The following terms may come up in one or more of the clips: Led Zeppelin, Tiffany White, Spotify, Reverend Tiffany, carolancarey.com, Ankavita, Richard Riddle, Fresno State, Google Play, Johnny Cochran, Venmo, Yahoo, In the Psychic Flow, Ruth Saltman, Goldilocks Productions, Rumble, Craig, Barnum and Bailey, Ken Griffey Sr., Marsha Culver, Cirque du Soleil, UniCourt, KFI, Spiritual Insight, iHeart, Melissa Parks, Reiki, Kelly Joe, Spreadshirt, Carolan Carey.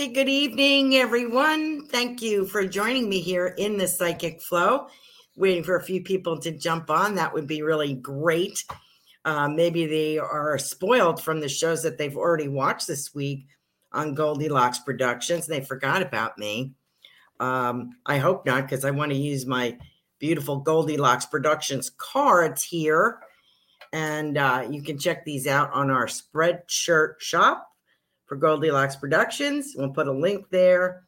Hey, good evening, everyone. Thank you for joining me here in the Psychic Flow. Waiting for a few people to jump on. That would be really great. Maybe they are spoiled from the shows that they've already watched this week on Goldilocks Productions, and they forgot about me. I hope not, because I want to use my beautiful Goldilocks Productions cards here. And you can check these out on our Spreadshirt shop for Goldilocks Productions. We'll put a link there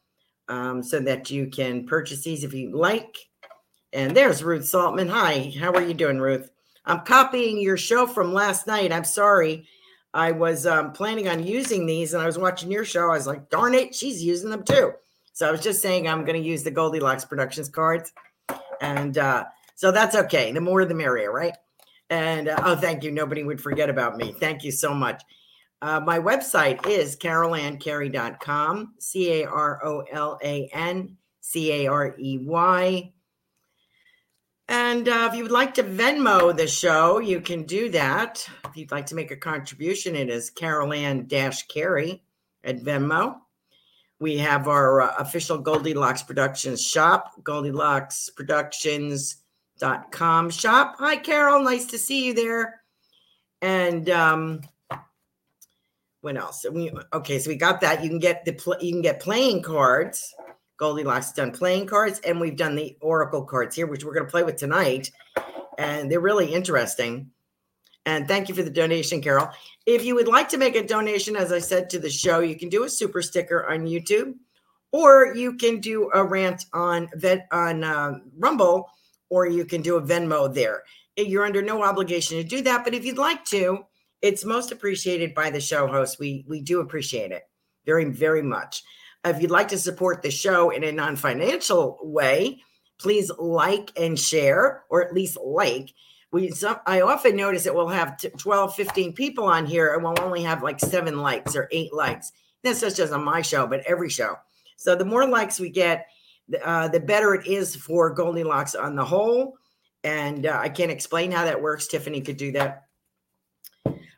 so that you can purchase these if you like. And there's Ruth Saltman. Hi, how are you doing, Ruth? I'm copying your show from last night. I'm sorry. I was planning on using these, and I was watching your show. I was like, darn it, she's using them too. So I was just saying I'm going to use the Goldilocks Productions cards. And so that's okay. The more the merrier, right? And oh, thank you. Nobody would forget about me. Thank you so much. My website is carolancarey.com, C-A-R-O-L-A-N-C-A-R-E-Y. And if you would like to Venmo the show, you can do that. If you'd like to make a contribution, it is carolan-carey at Venmo. We have our official Goldilocks Productions shop, Goldilocks.com shop. Hi, Carol. Nice to see you there. And what else? Okay, so we got that. You can get you can get playing cards. Goldilocks has done playing cards, and we've done the oracle cards here, which we're going to play with tonight. And they're really interesting. And thank you for the donation, Carol. If you would like to make a donation, as I said, to the show, you can do a super sticker on YouTube, or you can do a rant on Rumble, or you can do a Venmo there. You're under no obligation to do that, but if you'd like to, it's most appreciated by the show host. We do appreciate it very, very much. If you'd like to support the show in a non-financial way, please like and share, or at least like. I often notice that we'll have 12, 15 people on here, and we'll only have like 7 likes or 8 likes. That's just on my show, but every show. So the more likes we get, the better it is for Goldilocks on the whole. And I can't explain how that works. Tiffany could do that.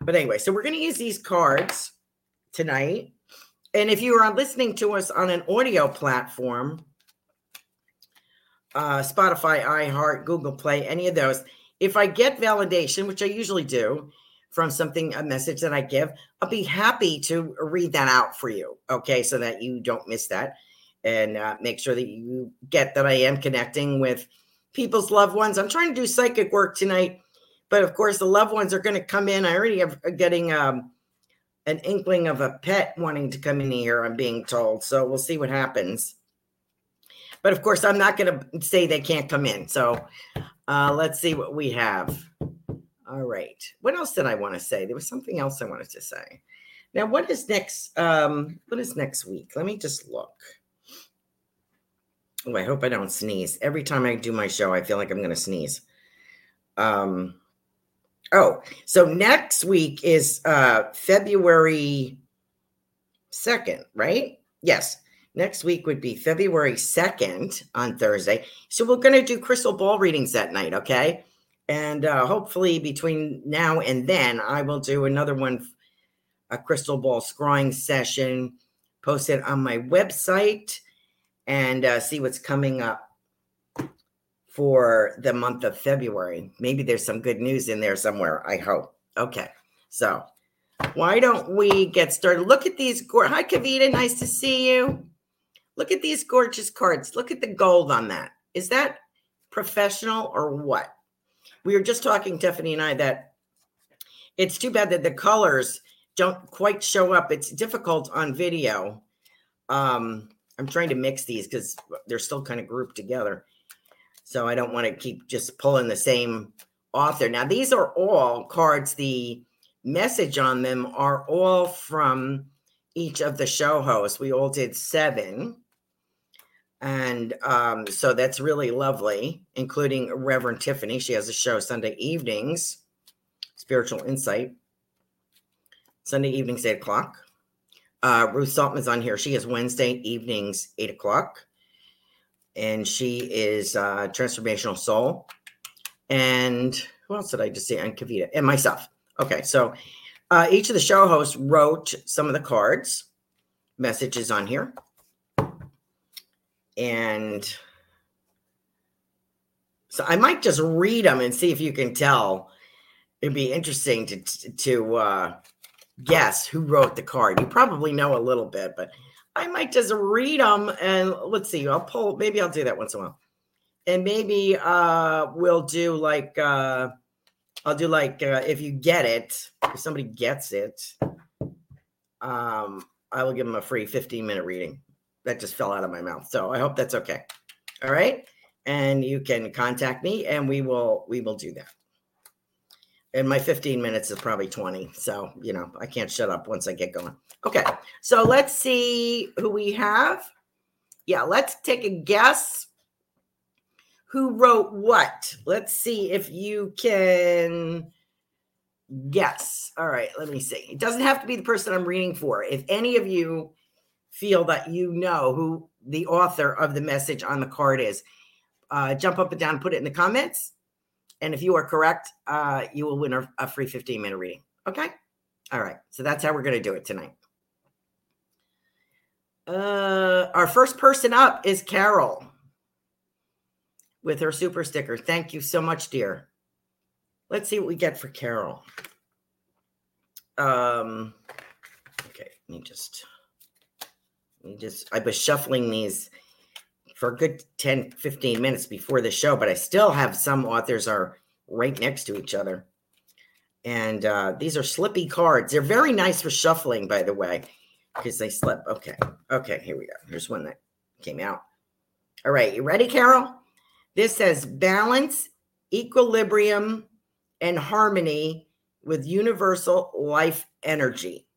But anyway, so we're going to use these cards tonight. And if you are listening to us on an audio platform, Spotify, iHeart, Google Play, any of those, if I get validation, which I usually do, from something, a message that I give, I'll be happy to read that out for you, okay, so that you don't miss that, and make sure that you get that I am connecting with people's loved ones. I'm trying to do psychic work tonight, but of course the loved ones are going to come in. I already am getting an inkling of a pet wanting to come in here, I'm being told, so we'll see what happens. But of course, I'm not going to say they can't come in, so... let's see what we have. All right. What else did I want to say? There was something else I wanted to say. Now, what is next? What is next week? Let me just look. Oh, I hope I don't sneeze. Every time I do my show, I feel like I'm going to sneeze. So next week is February 2nd, right? Yes. Next week would be February 2nd on Thursday. So we're going to do crystal ball readings that night, okay? And hopefully between now and then, I will do another one, a crystal ball scrying session, post it on my website, and see what's coming up for the month of February. Maybe there's some good news in there somewhere, I hope. Okay, so why don't we get started? Look at these. Hi, Ankavita, nice to see you. Look at these gorgeous cards. Look at the gold on that. Is that professional or what? We were just talking, Tiffany and I, that it's too bad that the colors don't quite show up. It's difficult on video. I'm trying to mix these because they're still kind of grouped together. So I don't want to keep just pulling the same author. Now, these are all cards. The message on them are all from each of the show hosts. We all did 7. And so that's really lovely, including Reverend Tiffany. She has a show Sunday evenings, Spiritual Insight, Sunday evenings, 8 o'clock. Ruth Saltman's on here. She has Wednesday evenings, 8 o'clock. And she is Transformational Soul. And who else did I just say? Ankavita and myself. Okay, so... each of the show hosts wrote some of the cards messages on here. And so I might just read them and see if you can tell. It'd be interesting to guess who wrote the card. You probably know a little bit, but I might just read them and let's see. I'll pull. Maybe I'll do that once in a while. And maybe we'll do like, I'll do like, if you get it, if somebody gets it, I will give them a free 15-minute reading. That just fell out of my mouth. So I hope that's okay. All right. And you can contact me and we will do that. And my 15 minutes is probably 20. So, you know, I can't shut up once I get going. Okay. So let's see who we have. Yeah. Let's take a guess. Who wrote what? Let's see if you can guess. All right, let me see. It doesn't have to be the person I'm reading for. If any of you feel that you know who the author of the message on the card is, jump up and down, put it in the comments. And if you are correct, you will win a free 15-minute reading. Okay? All right, so that's how we're going to do it tonight. Our first person up is Carol. With her super sticker. Thank you so much, dear. Let's see what we get for Carol. Okay, let me just, I was shuffling these for a good 10, 15 minutes before the show, but I still have some authors are right next to each other. And these are slippy cards. They're very nice for shuffling, by the way, because they slip. Okay, here we go. Here's one that came out. All right, you ready, Carol? This says balance, equilibrium, and harmony with universal life energy.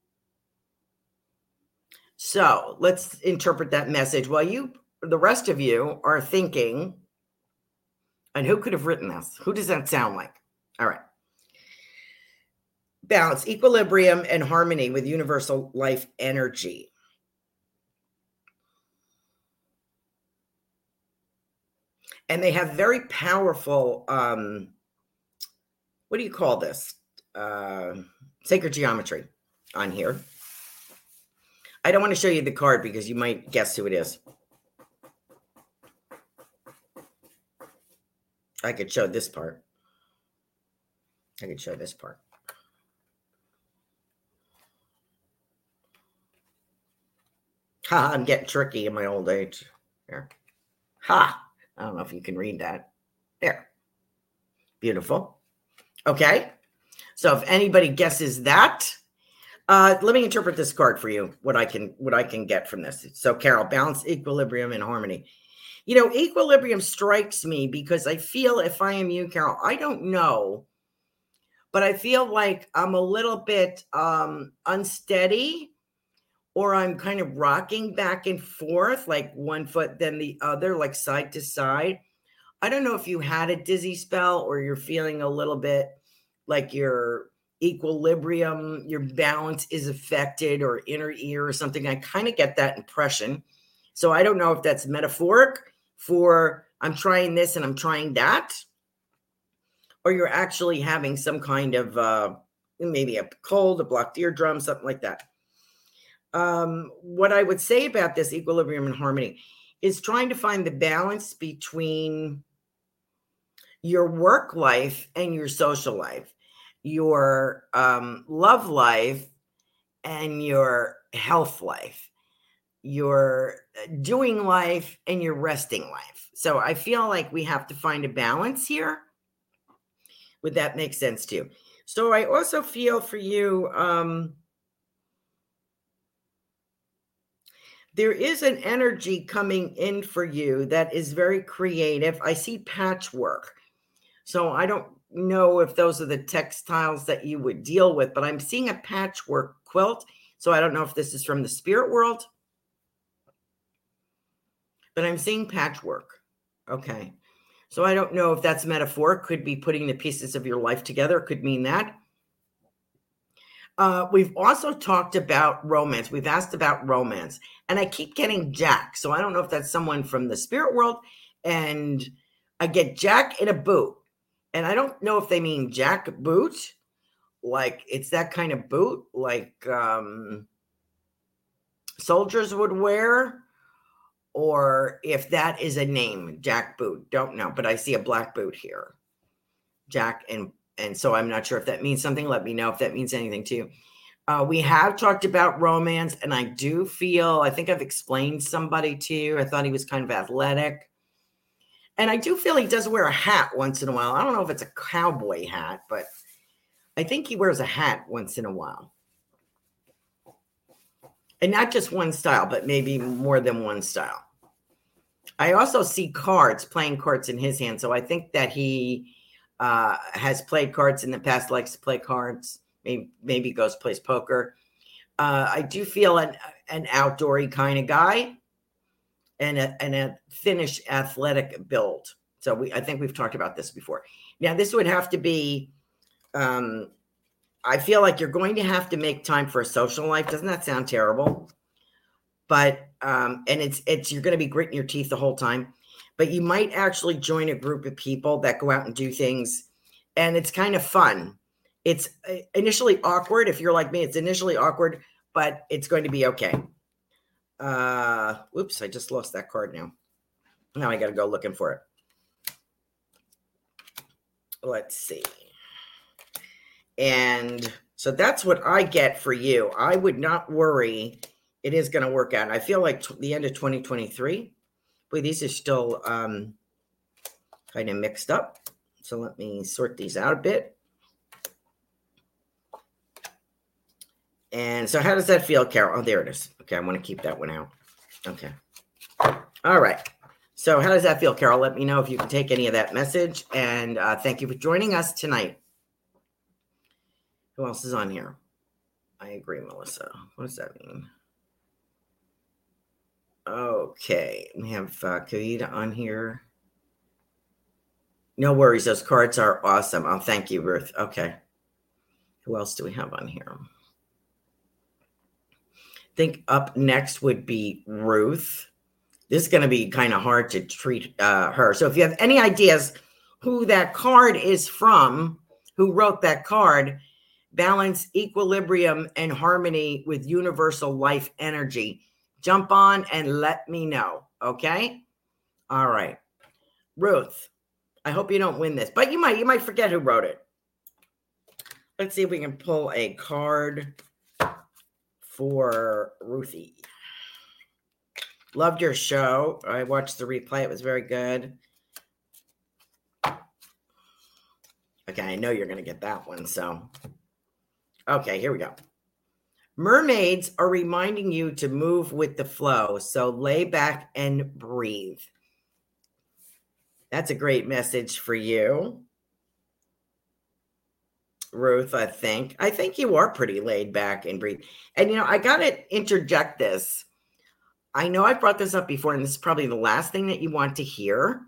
So let's interpret that message while you, the rest of you, are thinking. And who could have written this? Who does that sound like? All right. Balance, equilibrium, and harmony with universal life energy. And they have very powerful, what do you call this? Sacred geometry on here. I don't want to show you the card because you might guess who it is. I could show this part. Ha, I'm getting tricky in my old age. Here. Ha. I don't know if you can read that. There. Beautiful. Okay. So if anybody guesses that, let me interpret this card for you, what I can get from this. So Carol, balance, equilibrium, and harmony. You know, equilibrium strikes me because I feel if I am you, Carol, I don't know, but I feel like I'm a little bit unsteady. Or I'm kind of rocking back and forth, like one foot, then the other, like side to side. I don't know if you had a dizzy spell or you're feeling a little bit like your equilibrium, your balance is affected or inner ear or something. I kind of get that impression. So I don't know if that's metaphoric for I'm trying this and I'm trying that. Or you're actually having some kind of maybe a cold, a blocked eardrum, something like that. What I would say about this equilibrium and harmony is trying to find the balance between your work life and your social life, your love life and your health life, your doing life and your resting life. So I feel like we have to find a balance here. Would that make sense to you? So I also feel for you, there is an energy coming in for you that is very creative. I see patchwork. So I don't know if those are the textiles that you would deal with, but I'm seeing a patchwork quilt. So I don't know if this is from the spirit world, but I'm seeing patchwork. Okay. So I don't know if that's metaphoric. Could be putting the pieces of your life together. It could mean that. We've also talked about romance. We've asked about romance. And I keep getting Jack. So I don't know if that's someone from the spirit world. And I get Jack in a boot. And I don't know if they mean Jack boot. Like it's that kind of boot. Like soldiers would wear, or if that is a name, jack boot, don't know, but I see a black boot here, jack. And so I'm not sure if that means something. Let me know if that means anything to you. We have talked about romance, and I do feel, I think I've explained somebody to you. I thought he was kind of athletic. And I do feel he does wear a hat once in a while. I don't know if it's a cowboy hat, but I think he wears a hat once in a while. And not just one style, but maybe more than one style. I also see cards, playing cards in his hand. So I think that he has played cards in the past, likes to play cards. Maybe goes plays poker. I do feel an outdoory kind of guy, and a Finnish athletic build. So I think we've talked about this before. Now this would have to be. I feel like you're going to have to make time for a social life. Doesn't that sound terrible? But and it's you're going to be gritting your teeth the whole time. But you might actually join a group of people that go out and do things, and it's kind of fun. It's initially awkward. If you're like me, it's initially awkward, but it's going to be okay. Oops, I just lost that card now. Now I got to go looking for it. Let's see. And so that's what I get for you. I would not worry. It is going to work out. I feel like the end of 2023. Boy, these are still kind of mixed up. So let me sort these out a bit. And so how does that feel, Carol? Oh, there it is. Okay, I want to keep that one out. Okay. All right. So how does that feel, Carol? Let me know if you can take any of that message. And thank you for joining us tonight. Who else is on here? I agree, Melissa. What does that mean? Okay. We have Kavita on here. No worries. Those cards are awesome. Oh, thank you, Ruth. Okay. Who else do we have on here? Think up next would be Ruth. This is going to be kind of hard to treat her. So if you have any ideas who that card is from, who wrote that card, balance, equilibrium, and harmony with universal life energy, jump on and let me know. Okay? All right. Ruth, I hope you don't win this, but you might forget who wrote it. Let's see if we can pull a card for Ruthie. Loved your show. I watched the replay. It was very good. Okay, I know you're going to get that one. So, okay, here we go. Mermaids are reminding you to move with the flow. So lay back and breathe. That's a great message for you, Ruth. I think you are pretty laid back and breathe. And, you know, I got to interject this. I know I've brought this up before, and this is probably the last thing that you want to hear.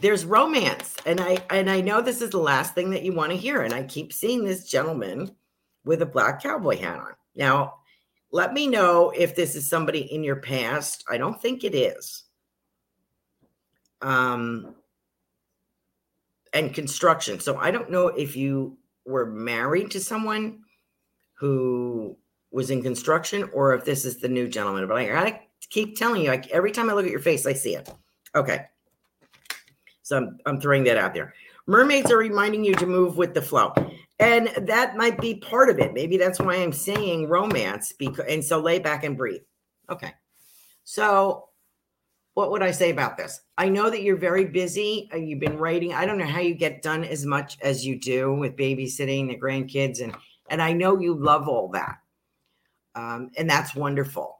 There's romance. And I know this is the last thing that you want to hear. And I keep seeing this gentleman with a black cowboy hat on. Now, let me know if this is somebody in your past. I don't think it is. And construction. So I don't know if you were married to someone who was in construction or if this is the new gentleman. But I gotta keep telling you, like every time I look at your face, I see it. Okay. So I'm throwing that out there. Mermaids are reminding you to move with the flow. And that might be part of it. Maybe that's why I'm saying romance. And so lay back and breathe. Okay. So what would I say about this? I know that you're very busy and you've been writing. I don't know how you get done as much as you do with babysitting the grandkids. And I know you love all that. And that's wonderful.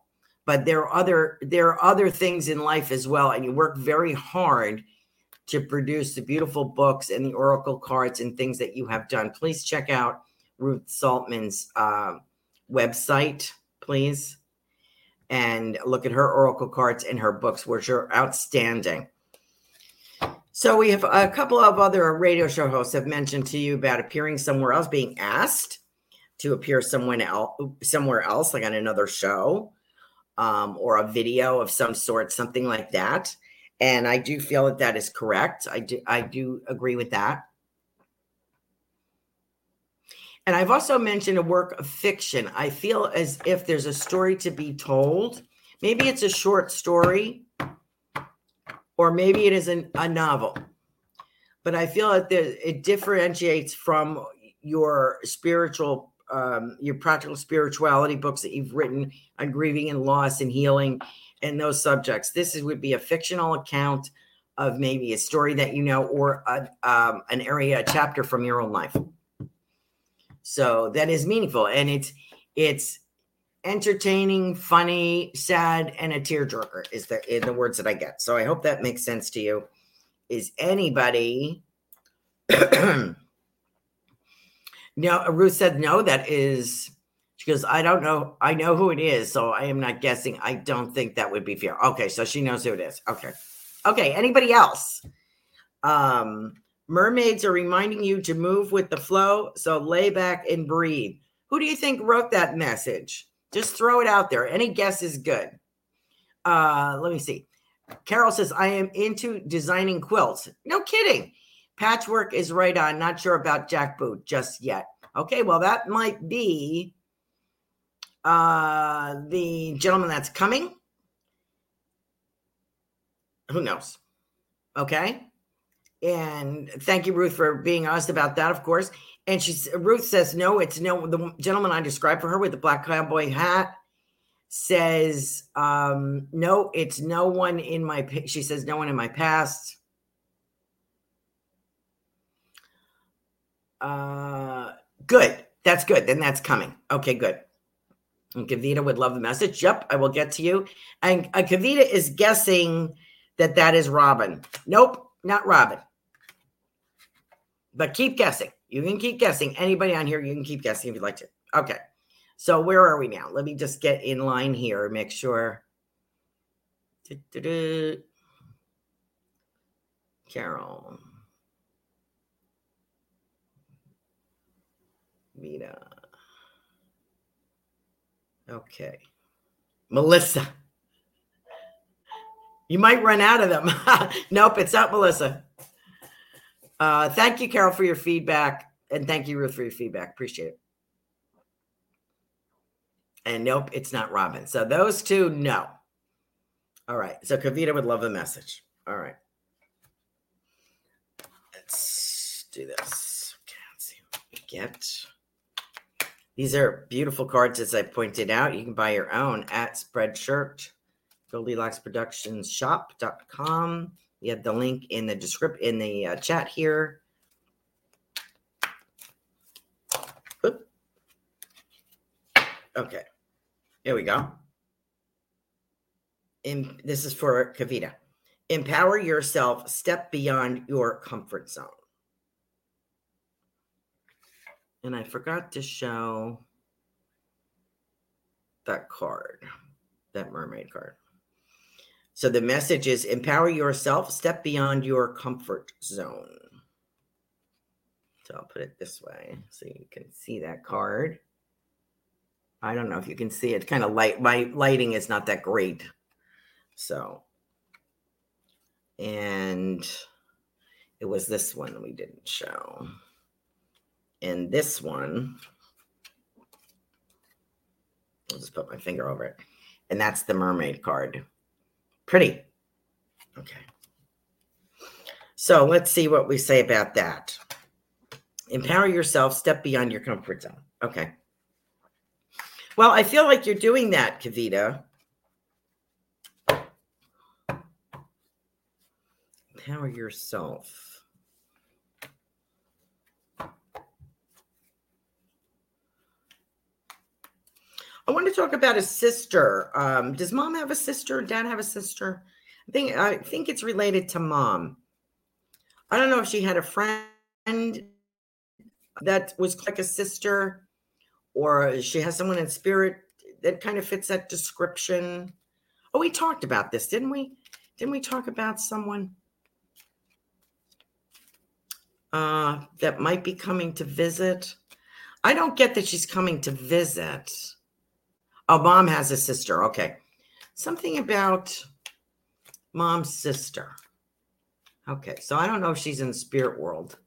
But there are other things in life as well. And you work very hard to produce the beautiful books and the oracle cards and things that you have done. Please check out Ruth Saltman's website, please. And look at her oracle cards and her books, which are outstanding. So we have a couple of other radio show hosts have mentioned to you about appearing somewhere else, being asked to appear somewhere else, like on another show or a video of some sort, something like that. And I do feel that that is correct. I do agree with that. And I've also mentioned a work of fiction. I feel as if there's a story to be told. Maybe it's a short story, or maybe it is a novel. But I feel that it differentiates from your spiritual, your practical spirituality books that you've written on grieving and loss and healing and those subjects. This would be a fictional account of maybe a story that you know, or an area, a chapter from your own life. So that is meaningful, and it's entertaining, funny, sad, and a tearjerker is the words that I get. So I hope that makes sense to you. Is anybody? No, Ruth said no. That is, she goes, I don't know. I know who it is, so I am not guessing. I don't think that would be fair. Okay, so she knows who it is. Okay. Anybody else? Mermaids are reminding you to move with the flow, so lay back and breathe. Who do you think wrote that message? Just throw it out there. Any guess is good. Let me see. Carol says, I am into designing quilts. No kidding. Patchwork is right on. Not sure about Jack Boot just yet. Okay, well, that might be the gentleman that's coming. Who knows? Okay. And thank you, Ruth, for being honest about that, of course. And Ruth says, no, it's no. The gentleman I described for her with the black cowboy hat says, no, it's no one in my, she says, no one in my past. Good. That's good. Then that's coming. Okay, good. And Kavita would love the message. Yep, I will get to you. And Kavita is guessing that is Robin. Nope, not Robin. But keep guessing. You can keep guessing. Anybody on here, you can keep guessing if you'd like to. Okay. So where are we now? Let me just get in line here and make sure. Carol. Vita. Okay. Melissa. You might run out of them. Nope, it's not Melissa. Thank you, Carol, for your feedback. And thank you, Ruth, for your feedback. Appreciate it. And nope, it's not Robin. So those two, no. All right. So Kavita would love the message. All right. Let's do this. Okay, let's see what we get. These are beautiful cards, as I pointed out. You can buy your own at Spreadshirt. GoldilocksProduktionsShop.com. You have the link in the chat here. Oop. Okay, here we go. This is for Kavita. Empower yourself. Step beyond your comfort zone. And I forgot to show that card, that mermaid card. So the message is empower yourself, step beyond your comfort zone. So I'll put it this way so you can see that card. I don't know if you can see it. Kind of light. My lighting is not that great. So, and it was this one we didn't show. And this one, I'll just put my finger over it. And that's the mermaid card. Pretty. Okay. So let's see what we say about that. Empower yourself, step beyond your comfort zone. Okay. Well, I feel like you're doing that, Kavita. Empower yourself. I want to talk about a sister. Does mom have a sister? Dad have a sister? I think it's related to mom. I don't know if she had a friend that was like a sister, or she has someone in spirit that kind of fits that description. Oh, we talked about this, didn't we? Didn't we talk about someone that might be coming to visit? I don't get that she's coming to visit. Oh, mom has a sister. Okay. Something about mom's sister. Okay. So I don't know if she's in the spirit world.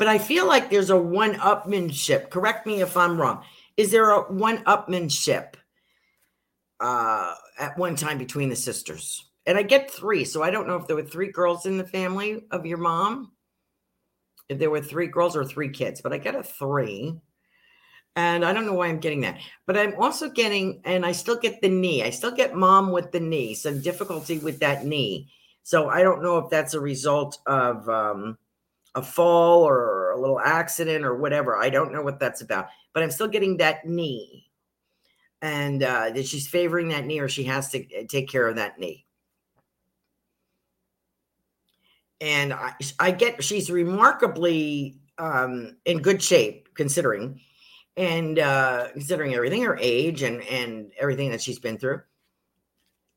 But I feel like there's a one-upmanship. Correct me if I'm wrong. Is there a one-upmanship at one time between the sisters? And I get three, so I don't know if there were three girls in the family of your mom. If there were three girls or three kids, but I got a three. And I don't know why I'm getting that. But I'm also getting, and I still get the knee. I still get mom with the knee, some difficulty with that knee. So I don't know if that's a result of a fall or a little accident or whatever. I don't know what that's about. But I'm still getting that knee. And that she's favoring that knee, or she has to take care of that knee. And I get, she's remarkably in good shape, considering, and considering everything, her age and everything that she's been through.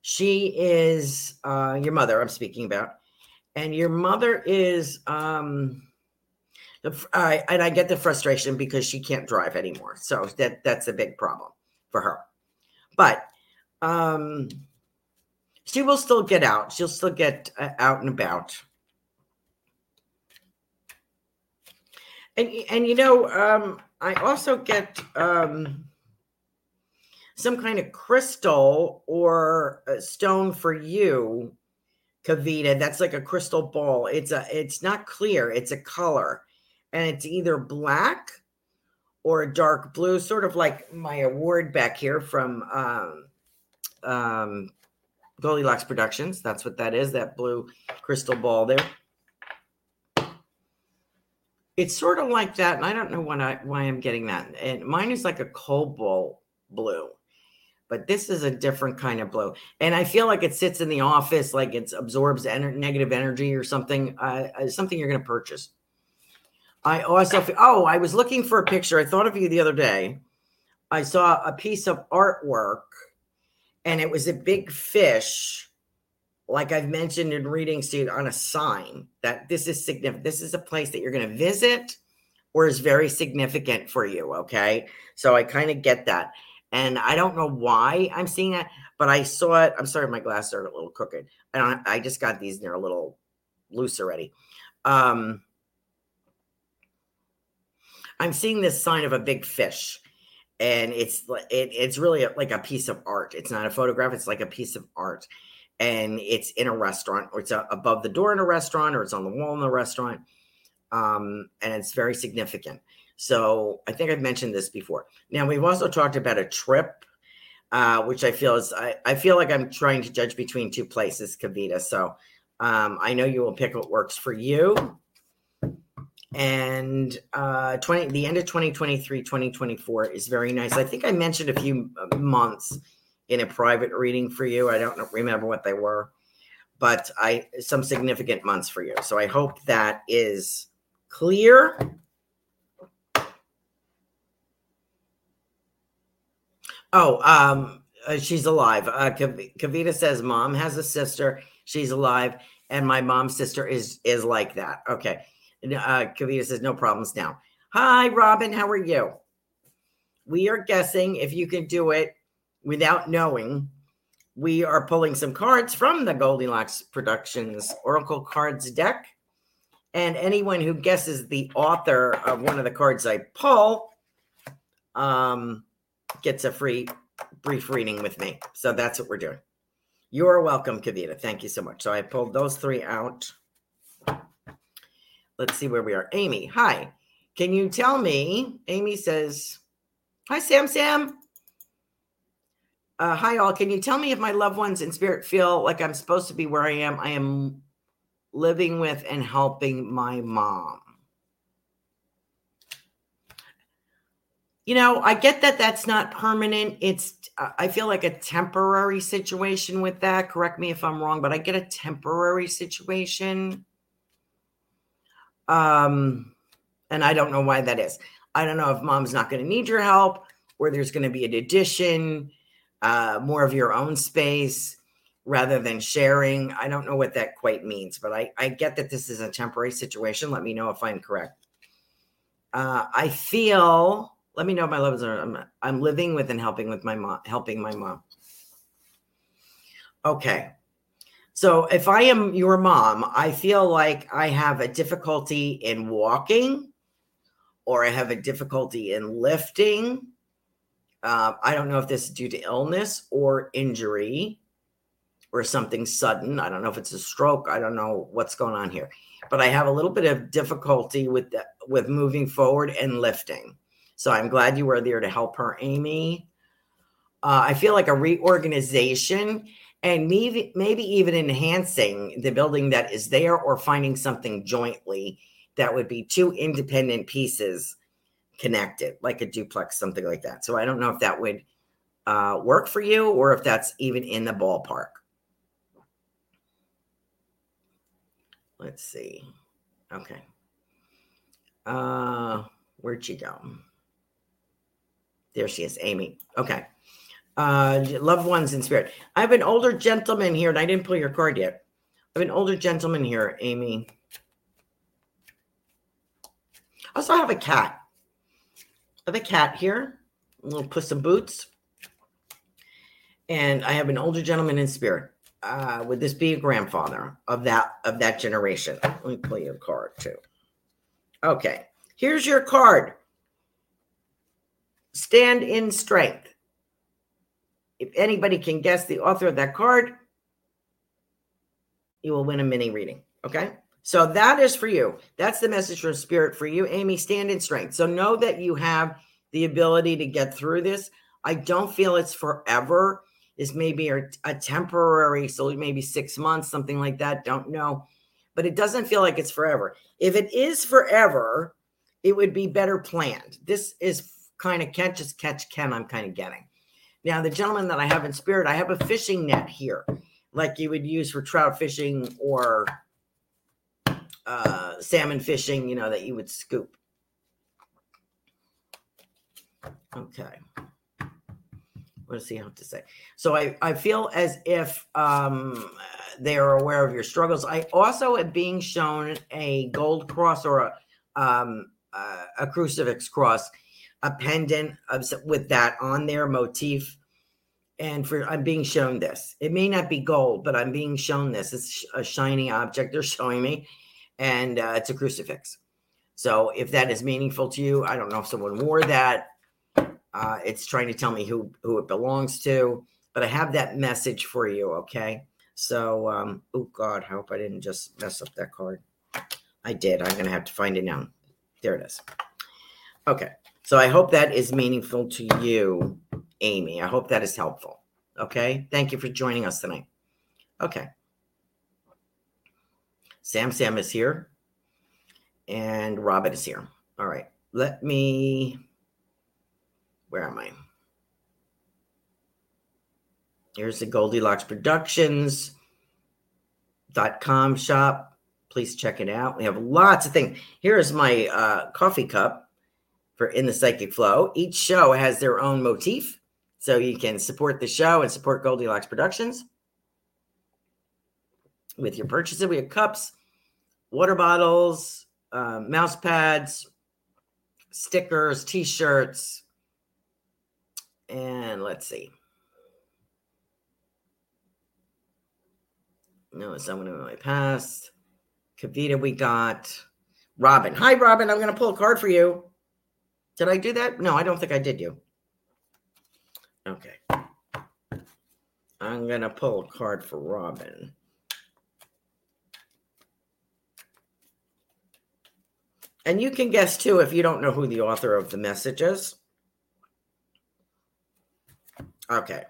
She is your mother I'm speaking about. And your mother is, and I get the frustration because she can't drive anymore. So that's a big problem for her. But she will still get out. She'll still get out and about. And you know, I also get some kind of crystal or a stone for you, Kavita. That's like a crystal ball. It's not clear. It's a color, and it's either black or a dark blue, sort of like my award back here from Goldilocks Productions. That's what that is. That blue crystal ball there. It's sort of like that, and I don't know why I'm getting that. And mine is like a cobalt blue, but this is a different kind of blue. And I feel like it sits in the office, like it absorbs negative energy or something. Something you're going to purchase. I also feel, I was looking for a picture. I thought of you the other day. I saw a piece of artwork, and it was a big fish, like I've mentioned in readings to you, on a sign that this is significant. This is a place that you're going to visit or is very significant for you. Okay. So I kind of get that. And I don't know why I'm seeing that, but I saw it. I'm sorry. My glasses are a little crooked. I just got these and they're a little loose already. I'm seeing this sign of a big fish, and it's really like a piece of art. It's not a photograph. It's like a piece of art. And it's in a restaurant, or it's above the door in a restaurant, or it's on the wall in the restaurant. And it's very significant. So I think I've mentioned this before. Now, we've also talked about a trip, which I feel is, I feel like I'm trying to judge between two places, Kavita. So I know you will pick what works for you. And the end of 2023, 2024 is very nice. I think I mentioned a few months in a private reading for you. I don't remember what they were, but some significant months for you. So I hope that is clear. She's alive. Kavita says mom has a sister. She's alive. And my mom's sister is like that. Okay. Kavita says no problems now. Hi, Robin. How are you? We are guessing, if you can do it without knowing, we are pulling some cards from the Goldilocks Productions Oracle Cards deck. And anyone who guesses the author of one of the cards I pull gets a free brief reading with me. So that's what we're doing. You're welcome, Kavita. Thank you so much. So I pulled those three out. Let's see where we are. Amy, hi. Can you tell me? Amy says, hi, Sam. Hi, all. Can you tell me if my loved ones in spirit feel like I'm supposed to be where I am? I am living with and helping my mom. You know, I get that that's not permanent. It's, I feel like a temporary situation with that. Correct me if I'm wrong, but I get a temporary situation. And I don't know why that is. I don't know if mom's not going to need your help, or there's going to be an addition. More of your own space rather than sharing. I don't know what that quite means, but I get that this is a temporary situation. Let me know if I'm correct. Let me know if my loved ones are, I'm living with and helping my mom. Okay. So if I am your mom, I feel like I have a difficulty in walking or I have a difficulty in lifting. I don't know if this is due to illness or injury or something sudden. I don't know if it's a stroke. I don't know what's going on here, but I have a little bit of difficulty with moving forward and lifting. So I'm glad you were there to help her, Amy. I feel like a reorganization and maybe even enhancing the building that is there, or finding something jointly that would be two independent pieces connected, like a duplex, something like that. So I don't know if that would work for you, or if that's even in the ballpark. Let's see. Okay. Where'd she go? There she is, Amy. Okay. Loved ones in spirit. I have an older gentleman here, and I didn't pull your card yet. I have an older gentleman here, Amy. I also have a cat. I have a cat here, a little Puss in Boots. And I have an older gentleman in spirit. Would this be a grandfather of that generation? Let me pull your card too. Okay. Here's your card. Stand in strength. If anybody can guess the author of that card, you will win a mini reading. Okay. So that is for you. That's the message from spirit for you, Amy. Stand in strength. So know that you have the ability to get through this. I don't feel it's forever. This may be a temporary, so maybe 6 months, something like that. Don't know. But it doesn't feel like it's forever. If it is forever, it would be better planned. This is kind of catch-can I'm kind of getting. Now, the gentleman that I have in spirit, I have a fishing net here, like you would use for trout fishing or salmon fishing, you know, that you would scoop. Okay. What does he have to say? So I feel as if they are aware of your struggles. I also am being shown a gold cross or a crucifix cross, a pendant with that on their motif. And I'm being shown this. It may not be gold, but I'm being shown this. It's a shiny object they're showing me, and it's a crucifix. So if that is meaningful to you, I don't know if someone wore that. It's trying to tell me who it belongs to, but I have that message for you, okay? So, oh God, I hope I didn't just mess up that card. I did. I'm going to have to find it now. There it is. Okay. So I hope that is meaningful to you, Amy. I hope that is helpful. Okay. Thank you for joining us tonight. Okay. Sam is here. And Robin is here. All right. Where am I? Here's the Goldilocks Productions.com shop. Please check it out. We have lots of things. Here is my coffee cup for In the Psychic Flow. Each show has their own motif, so you can support the show and support Goldilocks Productions with your purchases. We have cups, water bottles, mouse pads, stickers, t-shirts, and let's see. No, someone in my past. Kavita, we got Robin. Hi, Robin. I'm going to pull a card for you. Did I do that? No, I don't think I did you. Okay. I'm going to pull a card for Robin. And you can guess, too, if you don't know who the author of the message is. Okay.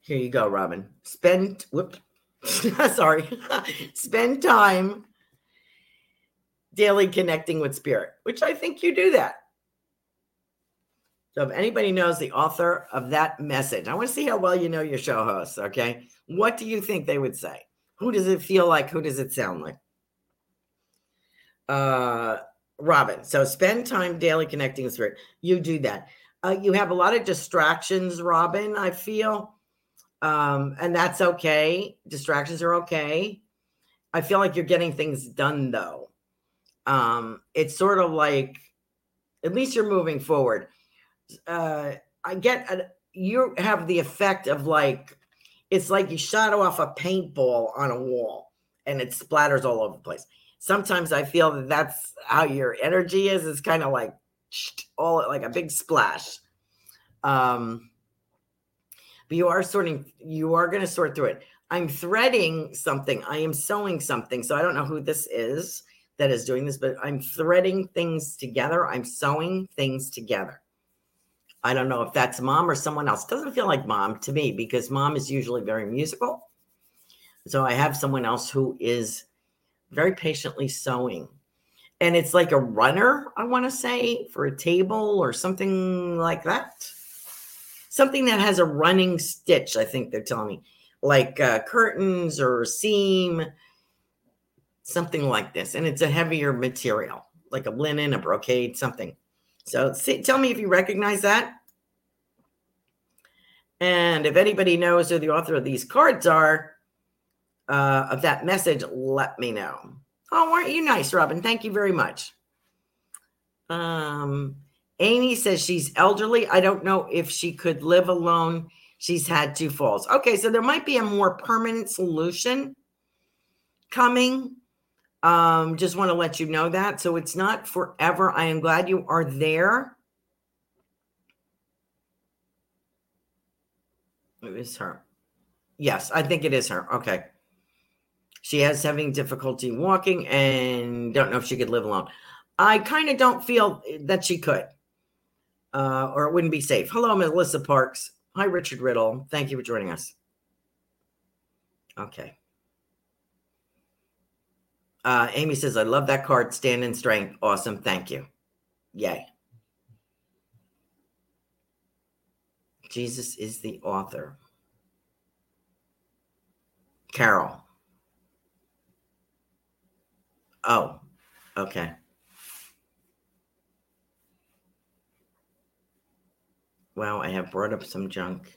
Here you go, Robin. Spend time daily connecting with spirit, which I think you do that. So if anybody knows the author of that message, I want to see how well you know your show hosts, okay? What do you think they would say? Who does it feel like? Who does it sound like? Robin, so spend time daily connecting with spirit. You do that. You have a lot of distractions, Robin, I feel. And that's okay. Distractions are okay. I feel like you're getting things done, though. It's sort of like, at least you're moving forward. You have the effect of like, it's like you shot off a paintball on a wall and it splatters all over the place. Sometimes I feel that that's how your energy is. It's kind of like all like a big splash. But you are sorting, you are going to sort through it. I'm threading something. I am sewing something. So I don't know who this is that is doing this, but I'm threading things together. I'm sewing things together. I don't know if that's mom or someone else. Doesn't feel like mom to me because mom is usually very musical. So I have someone else who is very patiently sewing. And it's like a runner, I want to say, for a table or something like that. Something that has a running stitch, I think they're telling me. Like curtains or seam, something like this. And it's a heavier material, like a linen, a brocade, something. So see, tell me if you recognize that. And if anybody knows who the author of these cards are, of that message, let me know. Oh, aren't you nice, Robin? Thank you very much. Amy says she's elderly. I don't know if she could live alone. She's had 2 falls. Okay, so there might be a more permanent solution coming. Just want to let you know that. So it's not forever. I am glad you are there. It is her. Yes, I think it is her. Okay. She is having difficulty walking and don't know if she could live alone. I kind of don't feel that she could, or it wouldn't be safe. Hello, Melissa Parks. Hi, Richard Riddle. Thank you for joining us. Okay. Amy says, I love that card. Stand in strength. Awesome. Thank you. Yay. Jesus is the author. Carol. Oh, okay. Wow, I have brought up some junk.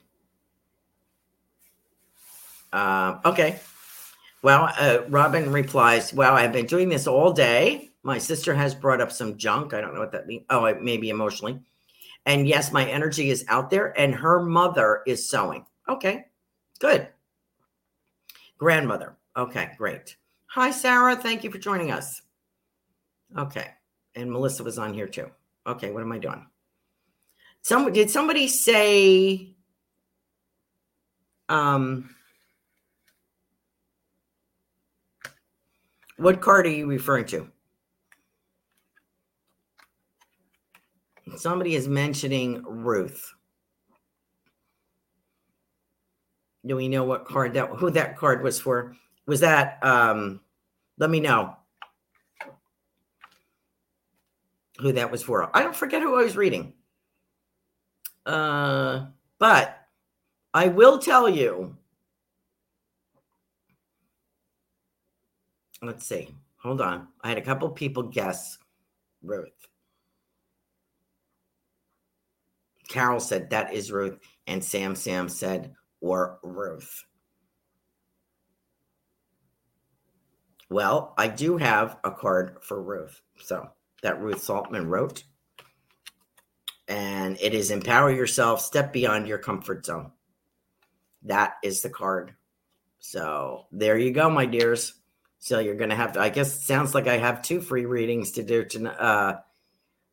Okay. Well, Robin replies, wow, I've been doing this all day. My sister has brought up some junk. I don't know what that means. Oh, maybe emotionally. And yes, my energy is out there and her mother is sewing. Okay, good. Grandmother. Okay, great. Hi, Sarah. Thank you for joining us. Okay. And Melissa was on here too. Okay, what am I doing? Did somebody say what card are you referring to? Somebody is mentioning Ruth. Do we know what card who that card was for? Was that let me know who that was for. I don't forget who I was reading. But I will tell you, let's see, hold on. I had a couple people guess Ruth. Carol said, that is Ruth. And Sam said, or Ruth. Well, I do have a card for Ruth. So that Ruth Saltman wrote. And it is empower yourself, step beyond your comfort zone. That is the card. So there you go, my dears. So you're going to have to, I guess it sounds like I have 2 free readings to do tonight.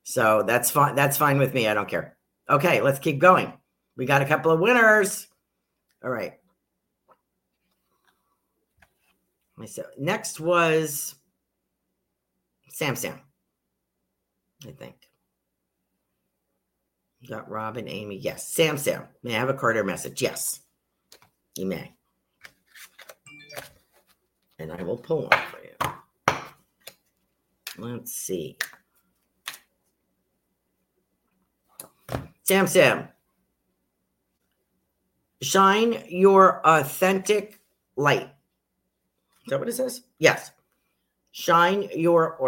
So that's fine. That's fine with me. I don't care. Okay, let's keep going. We got a couple of winners. All right. So next was Sam, I think. Got Rob and Amy. Yes. Sam. May I have a card or message? Yes. You may. And I will pull one for you. Let's see. Sam. Shine your authentic light. Is that what it says? Yes. Shine your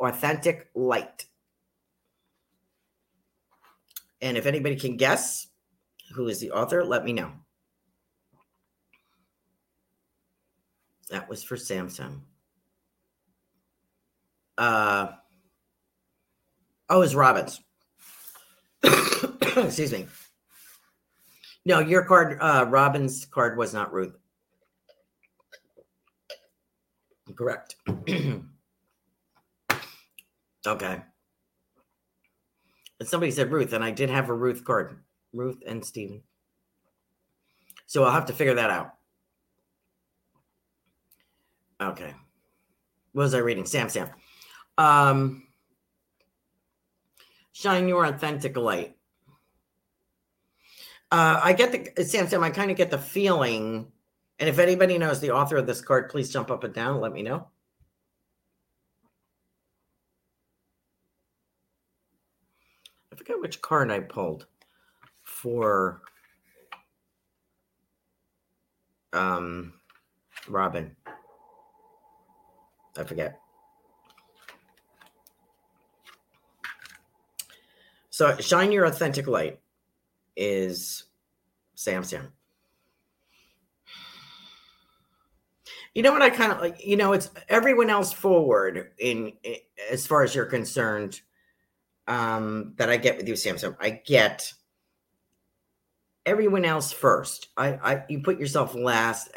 authentic light. And if anybody can guess who is the author, let me know. That was for Samsung. It's Robbins. Excuse me. No, your card, Robin's card was not Ruth. Correct. Okay. And somebody said Ruth, and I did have a Ruth card. Ruth and Stephen. So I'll have to figure that out. Okay. What was I reading? Sam. Shine your authentic light. I get the, Sam, I kind of get the feeling, and if anybody knows the author of this card, please jump up and down and let me know. I forget which card I pulled for Robin. I forget. So shine your authentic light is Sam. You know what I kind of like, you know, it's everyone else forward in as far as you're concerned that I get with you, Sam. I get everyone else first. You put yourself last,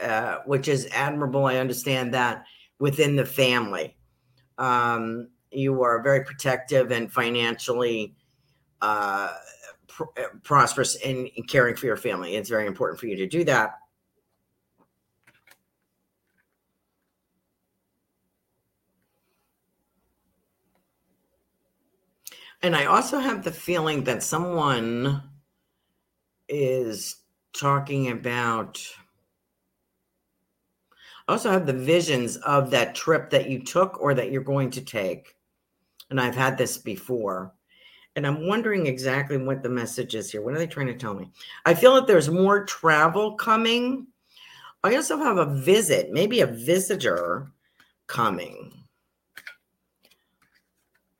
which is admirable. I understand that within the family. You are very protective and financially prosperous in caring for your family. It's very important for you to do that. And I also have the feeling that someone is talking about, I also have the visions of that trip that you took or that you're going to take. And I've had this before. And I'm wondering exactly what the message is here. What are they trying to tell me? I feel that there's more travel coming. I also have a visit, maybe a visitor coming.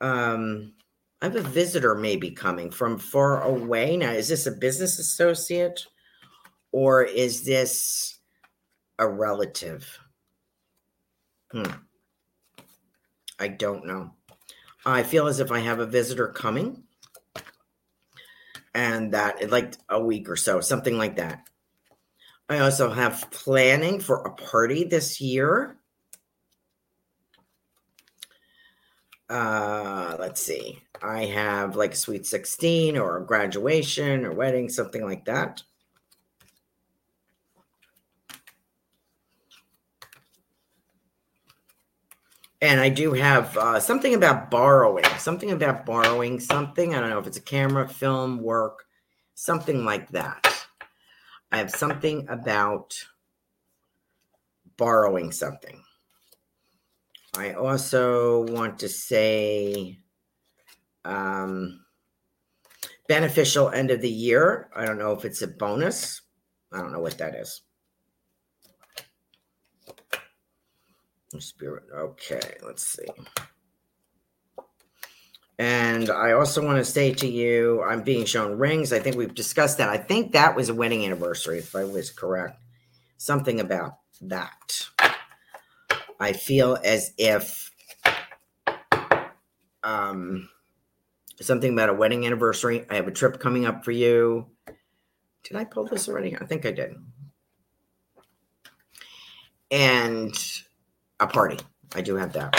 I have a visitor maybe coming from far away. Now, is this a business associate or is this a relative? I don't know. I feel as if I have a visitor coming. And that, like a week or so, something like that. I also have planning for a party this year. Let's see. I have like a sweet 16 or a graduation or wedding, something like that. And I do have something about borrowing, something. I don't know if it's a camera, film, work, something like that. I have something about borrowing something. I also want to say beneficial end of the year. I don't know if it's a bonus. I don't know what that is. Spirit. Okay, let's see. And I also want to say to you, I'm being shown rings. I think we've discussed that. I think that was a wedding anniversary, if I was correct. Something about that. I feel as if something about a wedding anniversary. I have a trip coming up for you. Did I pull this already? I think I did. And a party. I do have that.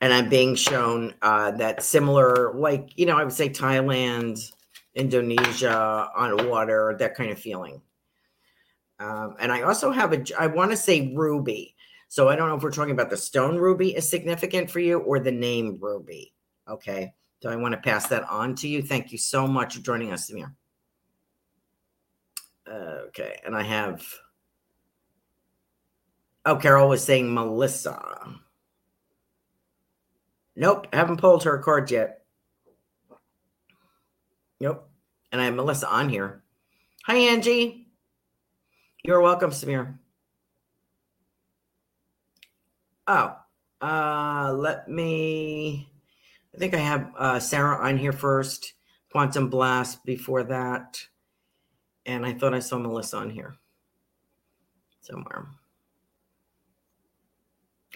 And I'm being shown that similar, like, you know, I would say Thailand, Indonesia, on water, that kind of feeling. And I also have I want to say ruby. So I don't know if we're talking about the stone ruby is significant for you or the name ruby. Okay. So I want to pass that on to you. Thank you so much for joining us, Samir. Okay. And I have... Oh, Carol was saying Melissa. Nope, haven't pulled her card yet. Nope. And I have Melissa on here. Hi, Angie. You're welcome, Samir. Oh, I think I have Sarah on here first, Quantum Blast before that. And I thought I saw Melissa on here somewhere.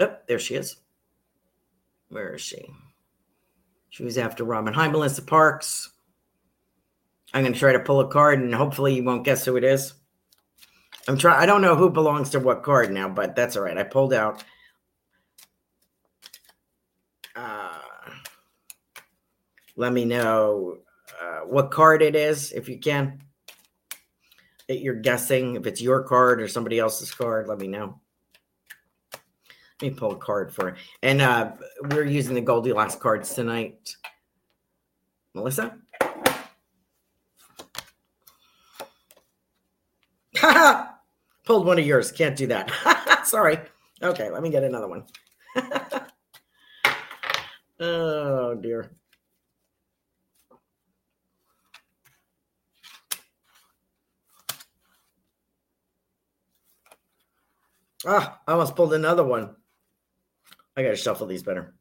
Oh, there she is. Where is she? She was after Robin. Hi, Melissa Parks. I'm going to try to pull a card, and hopefully you won't guess who it is. I don't know who belongs to what card now, but that's all right. I pulled out Let me know what card it is, if you can. If you're guessing, if it's your card or somebody else's card, let me know. Let me pull a card for it. And we're using the Goldilocks cards tonight. Melissa? Pulled one of yours. Can't do that. Sorry. Okay, let me get another one. Oh, dear. Ah, I almost pulled another one. I got to shuffle these better.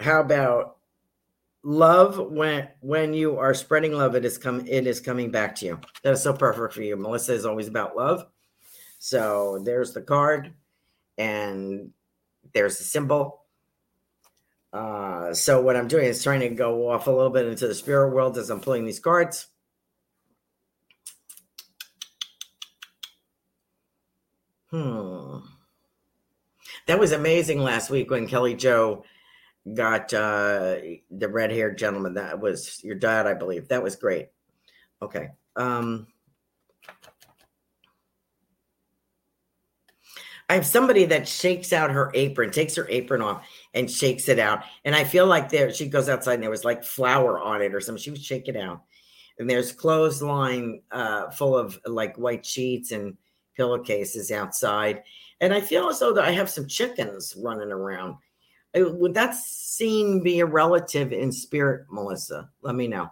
How about love? When you are spreading love, it is coming back to you. That is so perfect for you. Melissa is always about love. So there's the card and there's the symbol. So what I'm doing is trying to go off a little bit into the spirit world as I'm pulling these cards. That was amazing last week when Kelly Joe got the red-haired gentleman. That was your dad, I believe. That was great. Okay. I have somebody that shakes out her apron, takes her apron off and shakes it out. And I feel like she goes outside and there was like flour on it or something. She was shaking out. And there's clothesline full of like white sheets and pillowcases outside. And I feel as though that I have some chickens running around. Would that scene be a relative in spirit, Melissa? Let me know.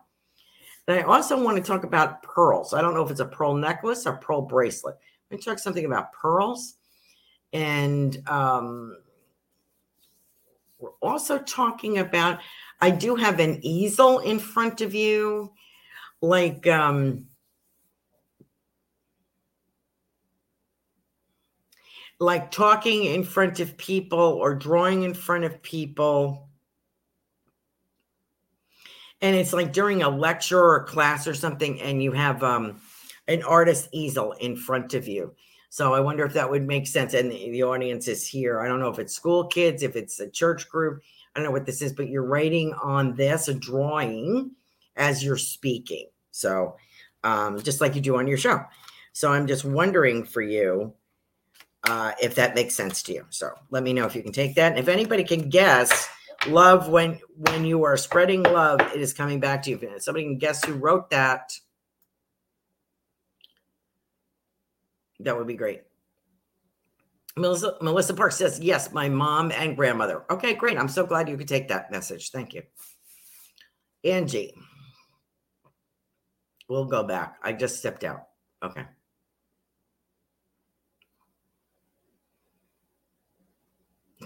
And I also want to talk about pearls. I don't know if it's a pearl necklace or pearl bracelet. I'm going to talk something about pearls. And we're also talking about, I do have an easel in front of you. Like, like talking in front of people or drawing in front of people. And it's like during a lecture or class or something, and you have an artist easel in front of you. So I wonder if that would make sense. And the audience is here. I don't know if it's school kids, if it's a church group. I don't know what this is, but you're writing on this, a drawing as you're speaking. So just like you do on your show. So I'm just wondering for you, if that makes sense to you. So let me know if you can take that. And if anybody can guess love, when you are spreading love, it is coming back to you. If somebody can guess who wrote that, that would be great. Melissa Parks says, yes, my mom and grandmother. Okay, great. I'm so glad you could take that message. Thank you. Angie. We'll go back. I just stepped out. Okay.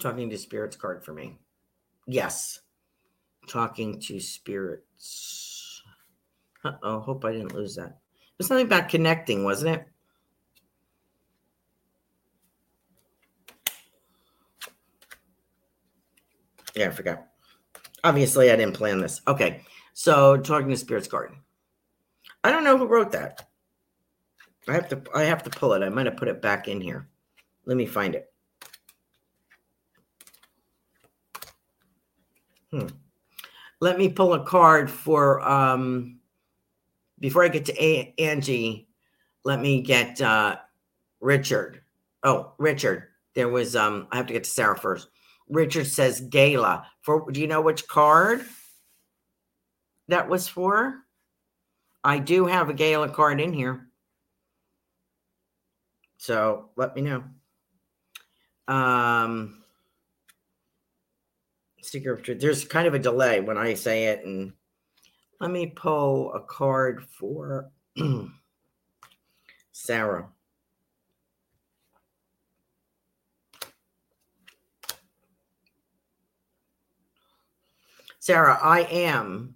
Talking to spirits card for me. Yes. Talking to spirits. Uh-oh. Hope I didn't lose that. It was something about connecting, wasn't it? Yeah, I forgot. Obviously, I didn't plan this. Okay. So talking to spirits card. I don't know who wrote that. I have to pull it. I might have put it back in here. Let me find it. Let me pull a card for, before I get to Angie, let me get Richard. Oh, Richard. There was, I have to get to Sarah first. Richard says gala. Do you know which card that was for? I do have a gala card in here. So let me know. Seeker of truth. There's kind of a delay when I say it. And let me pull a card for Sarah. Sarah, I am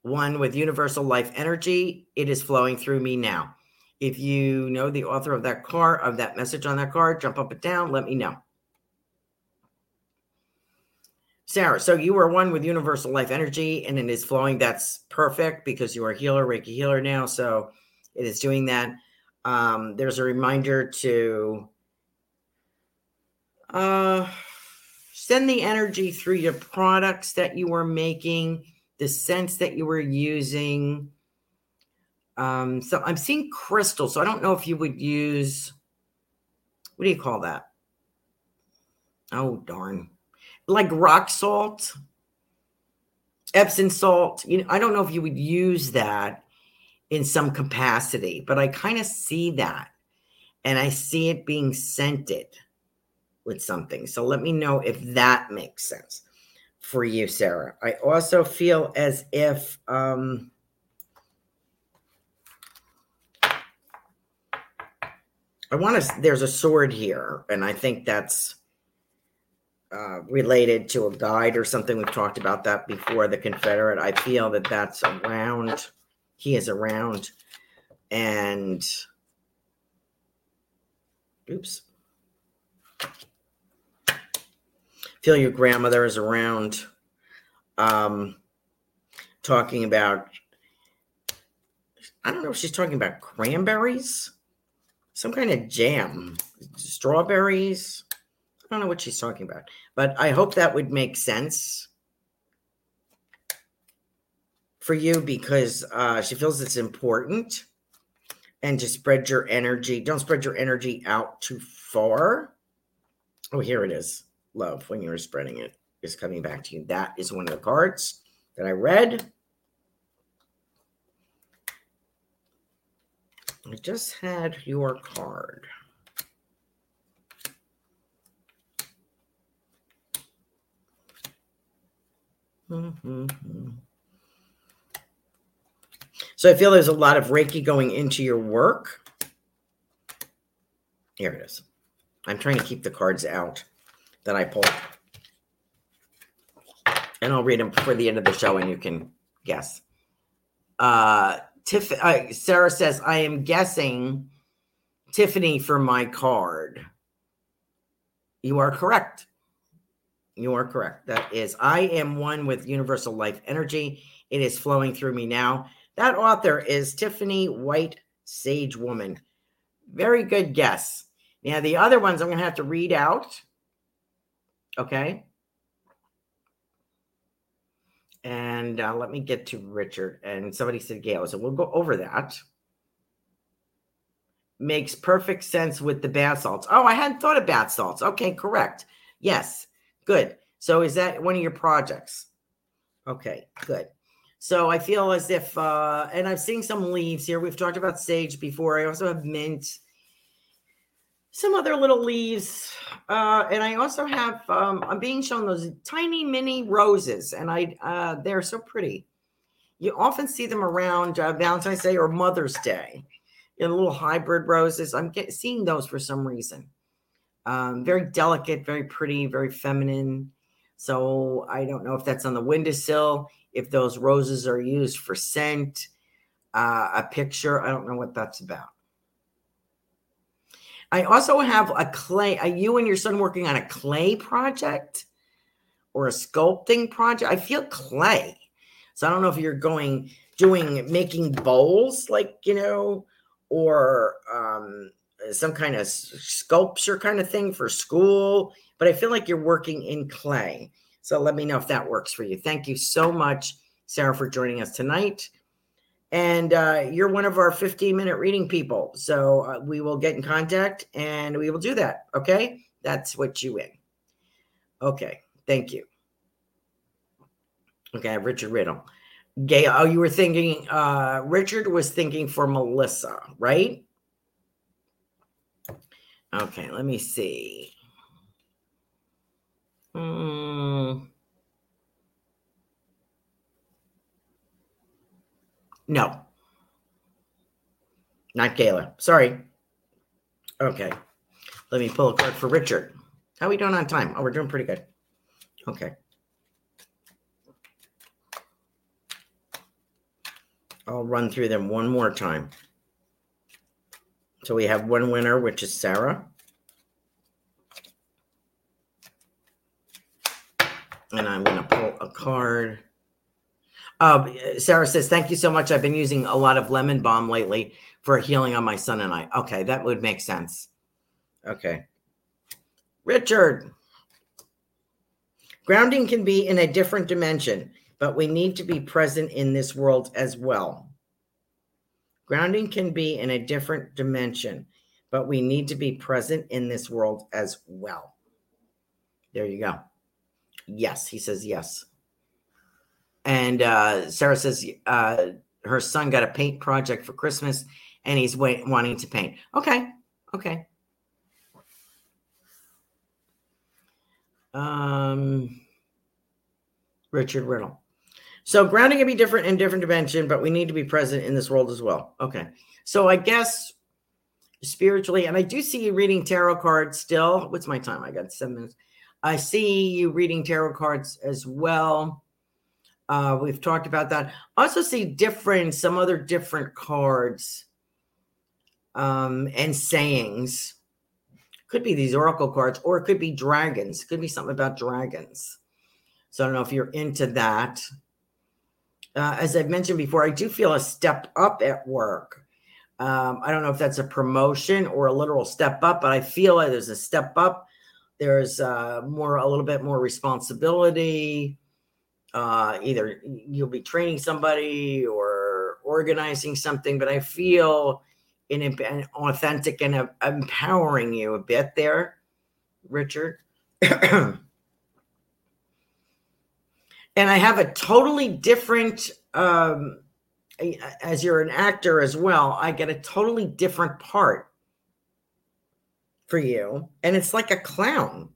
one with universal life energy. It is flowing through me now. If you know the author of that card, of that message on that card, jump up and down. Let me know. Sarah, so you are one with universal life energy and it is flowing. That's perfect because you are a healer, Reiki healer now. So it is doing that. There's a reminder to Send the energy through your products that you are making, the scents that you were using. So I'm seeing crystal. So I don't know if you would use, what do you call that? Oh, darn. Like rock salt, Epsom salt. You know, I don't know if you would use that in some capacity, but I kind of see that. And I see it being scented with something. So let me know if that makes sense for you, Sarah. I also feel as if there's a sword here. And I think that's related to a guide or something. We've talked about that before, the Confederate. I feel that that's around. He is around. And oops. Feel your grandmother is around, talking about, I don't know if she's talking about cranberries, some kind of jam, strawberries. I don't know what she's talking about, but I hope that would make sense for you because she feels it's important. And to spread your energy. Don't spread your energy out too far. Oh, here it is. Love, when you're spreading it, is coming back to you. That is one of the cards that I read. I just had your card. So I feel there's a lot of Reiki going into your work. Here it is. I'm trying to keep the cards out that I pulled. And I'll read them before the end of the show and you can guess. Sarah says, I am guessing Tiffany for my card. You are correct. You are correct. That is, I am one with universal life energy. It is flowing through me now. That author is Tiffany White, Sage Woman. Very good guess. Now, the other ones I'm going to have to read out. Okay. And let me get to Richard. And somebody said Gail. So we'll go over that. Makes perfect sense with the bath salts. Oh, I hadn't thought of bath salts. Okay, correct. Yes. Good. So is that one of your projects? Okay, good. So I feel as if, and I'm seeing some leaves here. We've talked about sage before. I also have mint, some other little leaves. And I also have, I'm being shown those tiny mini roses and they're so pretty. You often see them around Valentine's Day or Mother's Day. You know, little hybrid roses. I'm seeing those for some reason. Very delicate, very pretty, very feminine. So I don't know if that's on the windowsill. If those roses are used for scent, a picture, I don't know what that's about. I also have a clay. Are you and your son working on a clay project or a sculpting project? I feel clay. So I don't know if you're making bowls, like, you know, or some kind of sculpture kind of thing for school. But I feel like you're working in clay. So let me know if that works for you. Thank you so much, Sarah, for joining us tonight. And you're one of our 15-minute reading people. So we will get in contact and we will do that. Okay? That's what you win. Okay. Thank you. Okay. Richard Riddle. Gail, oh, you were thinking, Richard was thinking for Melissa, right? Okay. Let me see. No, not Gayla. Sorry. Okay. Let me pull a card for Richard. How are we doing on time? Oh, we're doing pretty good. Okay. I'll run through them one more time. So we have one winner, which is Sarah. And I'm going to pull a card. Sarah says, thank you so much. I've been using a lot of lemon balm lately for healing on my son and I. Okay, that would make sense. Okay. Richard, grounding can be in a different dimension, but we need to be present in this world as well. Grounding can be in a different dimension, but we need to be present in this world as well. There you go. Yes, he says yes. And Sarah says her son got a paint project for Christmas and he's wanting to paint. Okay. Richard Riddle. So grounding can be different in different dimension, but we need to be present in this world as well. Okay. So I guess spiritually, and I do see you reading tarot cards still. What's my time? I got 7 minutes. I see you reading tarot cards as well. We've talked about that. I also see some other different cards and sayings. Could be these oracle cards, or it could be dragons. Could be something about dragons. So I don't know if you're into that. As I've mentioned before, I do feel a step up at work. I don't know if that's a promotion or a literal step up, but I feel like there's a step up. There's a little bit more responsibility. Either you'll be training somebody or organizing something, but I feel an authentic and empowering you a bit there, Richard. And I have a totally different, as you're an actor as well, I get a totally different part for you. And it's like a clown.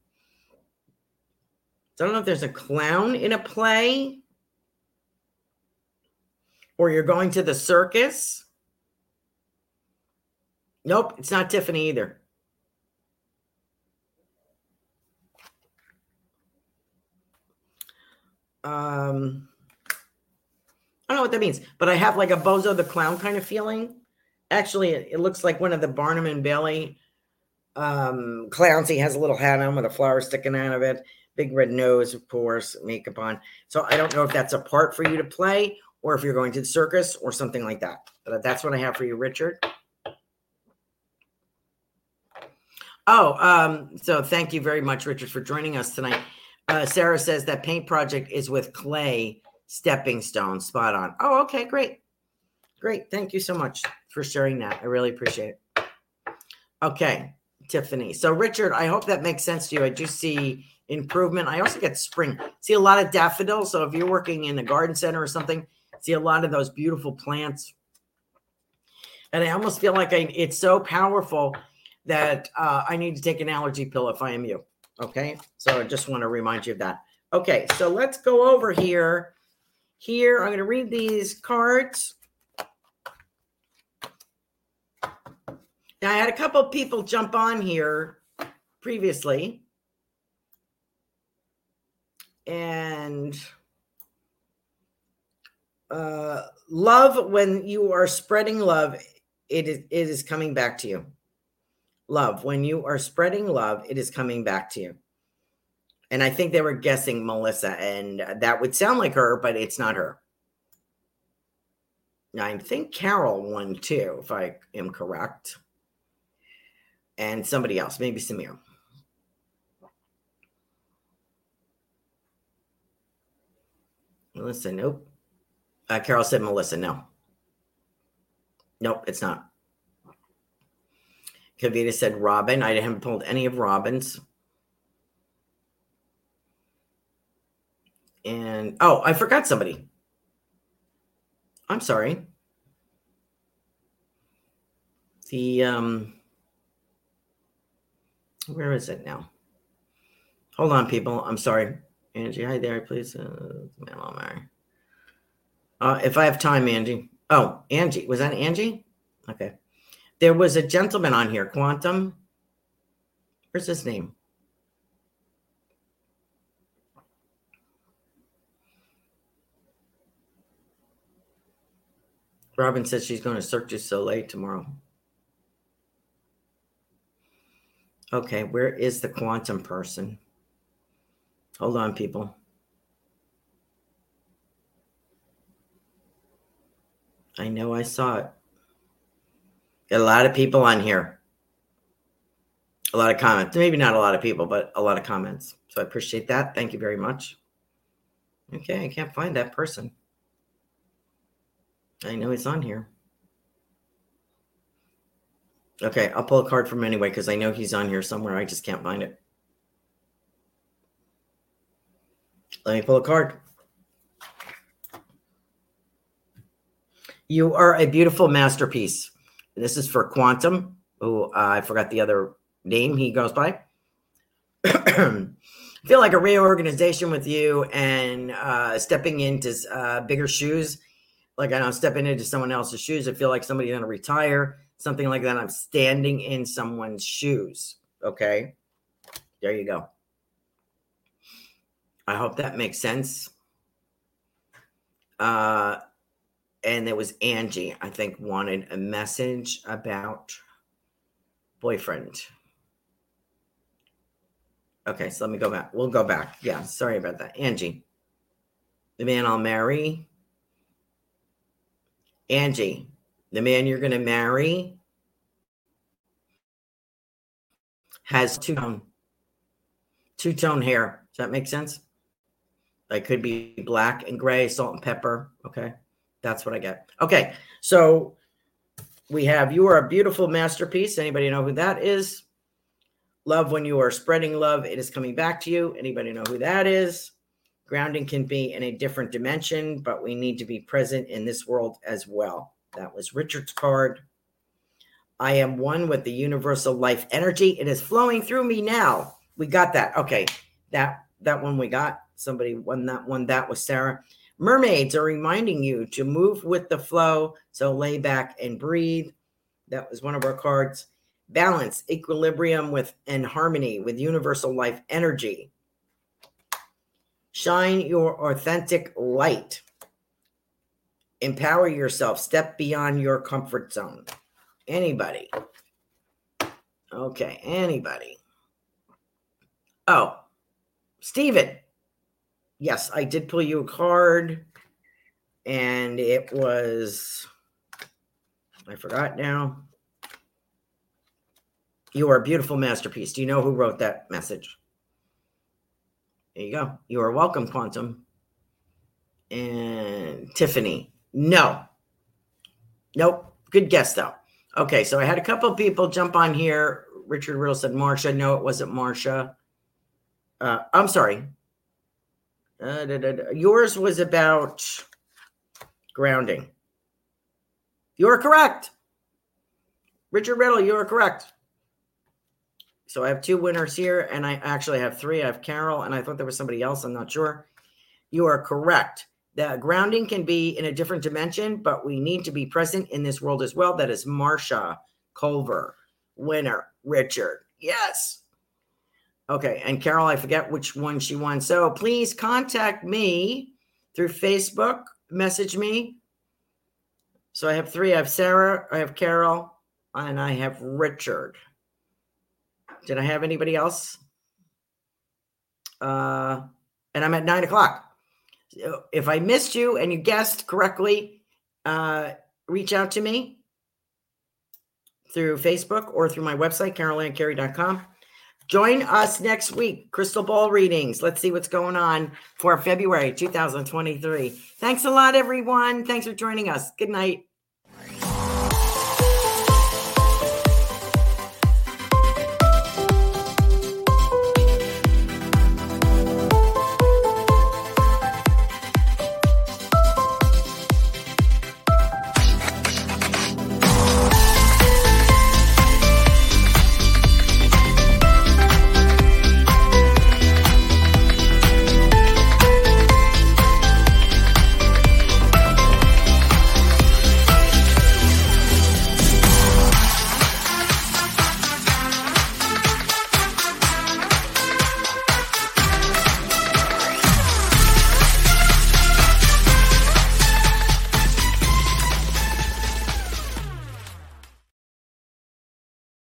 So I don't know if there's a clown in a play or you're going to the circus. Nope, it's not Tiffany either. I don't know what that means, but I have like a Bozo the Clown kind of feeling. Actually, it looks like one of the Barnum and Bailey clowns. He has a little hat on with a flower sticking out of it. Big red nose, of course, makeup on. So I don't know if that's a part for you to play or if you're going to the circus or something like that. But that's what I have for you, Richard. So thank you very much, Richard, for joining us tonight. Sarah says that paint project is with clay stepping stone. Spot on. Oh, okay. Great. Thank you so much for sharing that. I really appreciate it. Okay, Tiffany. So Richard, I hope that makes sense to you. I do see improvement. I also get spring. See a lot of daffodils. So if you're working in a garden center or something, see a lot of those beautiful plants. And I almost feel like it's so powerful that I need to take an allergy pill if I am you. Okay, so I just want to remind you of that. Okay, so let's go over here. Here, I'm going to read these cards. Now, I had a couple people jump on here previously. And love, when you are spreading love, it is coming back to you. Love, when you are spreading love, it is coming back to you. And I think they were guessing Melissa, and that would sound like her, but it's not her. Now, I think Carol won too, if I am correct. And somebody else, maybe Samir. Melissa, nope. Carol said Melissa, no. Nope, it's not. Kavita said Robin. I haven't pulled any of Robin's. And, I forgot somebody. I'm sorry. The, where is it now? Hold on, people. I'm sorry. Angie, hi there, please. If I have time, Angie. Oh, Angie. Was that Angie? Okay. There was a gentleman on here, Quantum. Where's his name? Robin says she's going to Cirque du Soleil tomorrow. Okay, where is the Quantum person? Hold on, people. I know I saw it. Got a lot of people on here. A lot of comments. Maybe not a lot of people, but a lot of comments. So I appreciate that. Thank you very much. Okay, I can't find that person. I know he's on here. Okay, I'll pull a card from him anyway because I know he's on here somewhere. I just can't find it. Let me pull a card. You are a beautiful masterpiece. This is for Quantum, who I forgot the other name he goes by. I feel like a reorganization with you and stepping into bigger shoes. Like I don't step into someone else's shoes. I feel like somebody's going to retire, something like that. I'm standing in someone's shoes. Okay. There you go. I hope that makes sense. And it was Angie, I think, wanted a message about boyfriend. Okay, so let me go back. We'll go back. Yeah, sorry about that. Angie, the man I'll marry. Angie, the man you're going to marry has two-tone hair. Does that make sense? It could be black and gray, salt and pepper. Okay, that's what I get. Okay, so we have you are a beautiful masterpiece. Anybody know who that is? Love, when you are spreading love, it is coming back to you. Anybody know who that is? Grounding can be in a different dimension, but we need to be present in this world as well. That was Richard's card. I am one with the universal life energy. It is flowing through me now. We got that. Okay, that one we got. Somebody won that one. That was Sarah. Mermaids are reminding you to move with the flow, so lay back and breathe. That was one of our cards. Balance, equilibrium with and harmony with universal life energy. Shine your authentic light. Empower yourself. Step beyond your comfort zone. Anybody? Okay, anybody. Oh, Steven. Yes, I did pull you a card. And it was, I forgot now. You are a beautiful masterpiece. Do you know who wrote that message? There you go. You are welcome, Quantum. And Tiffany. No. Nope. Good guess, though. Okay, so I had a couple of people jump on here. Richard Riddle said Marsha. No, it wasn't Marsha. I'm sorry. Yours was about grounding. You are correct. Richard Riddle, you are correct. So I have two winners here, and I actually have three. I have Carol, and I thought there was somebody else. I'm not sure. You are correct. The grounding can be in a different dimension, but we need to be present in this world as well. That is Marsha Culver, winner, Richard. Yes. Okay, and Carol, I forget which one she won. So please contact me through Facebook. Message me. So I have three. I have Sarah, I have Carol, and I have Richard. Did I have anybody else? And I'm at 9 o'clock. If I missed you and you guessed correctly, reach out to me through Facebook or through my website, carolancarey.com. Join us next week. Crystal ball readings. Let's see what's going on for February 2023. Thanks a lot, everyone. Thanks for joining us. Good night.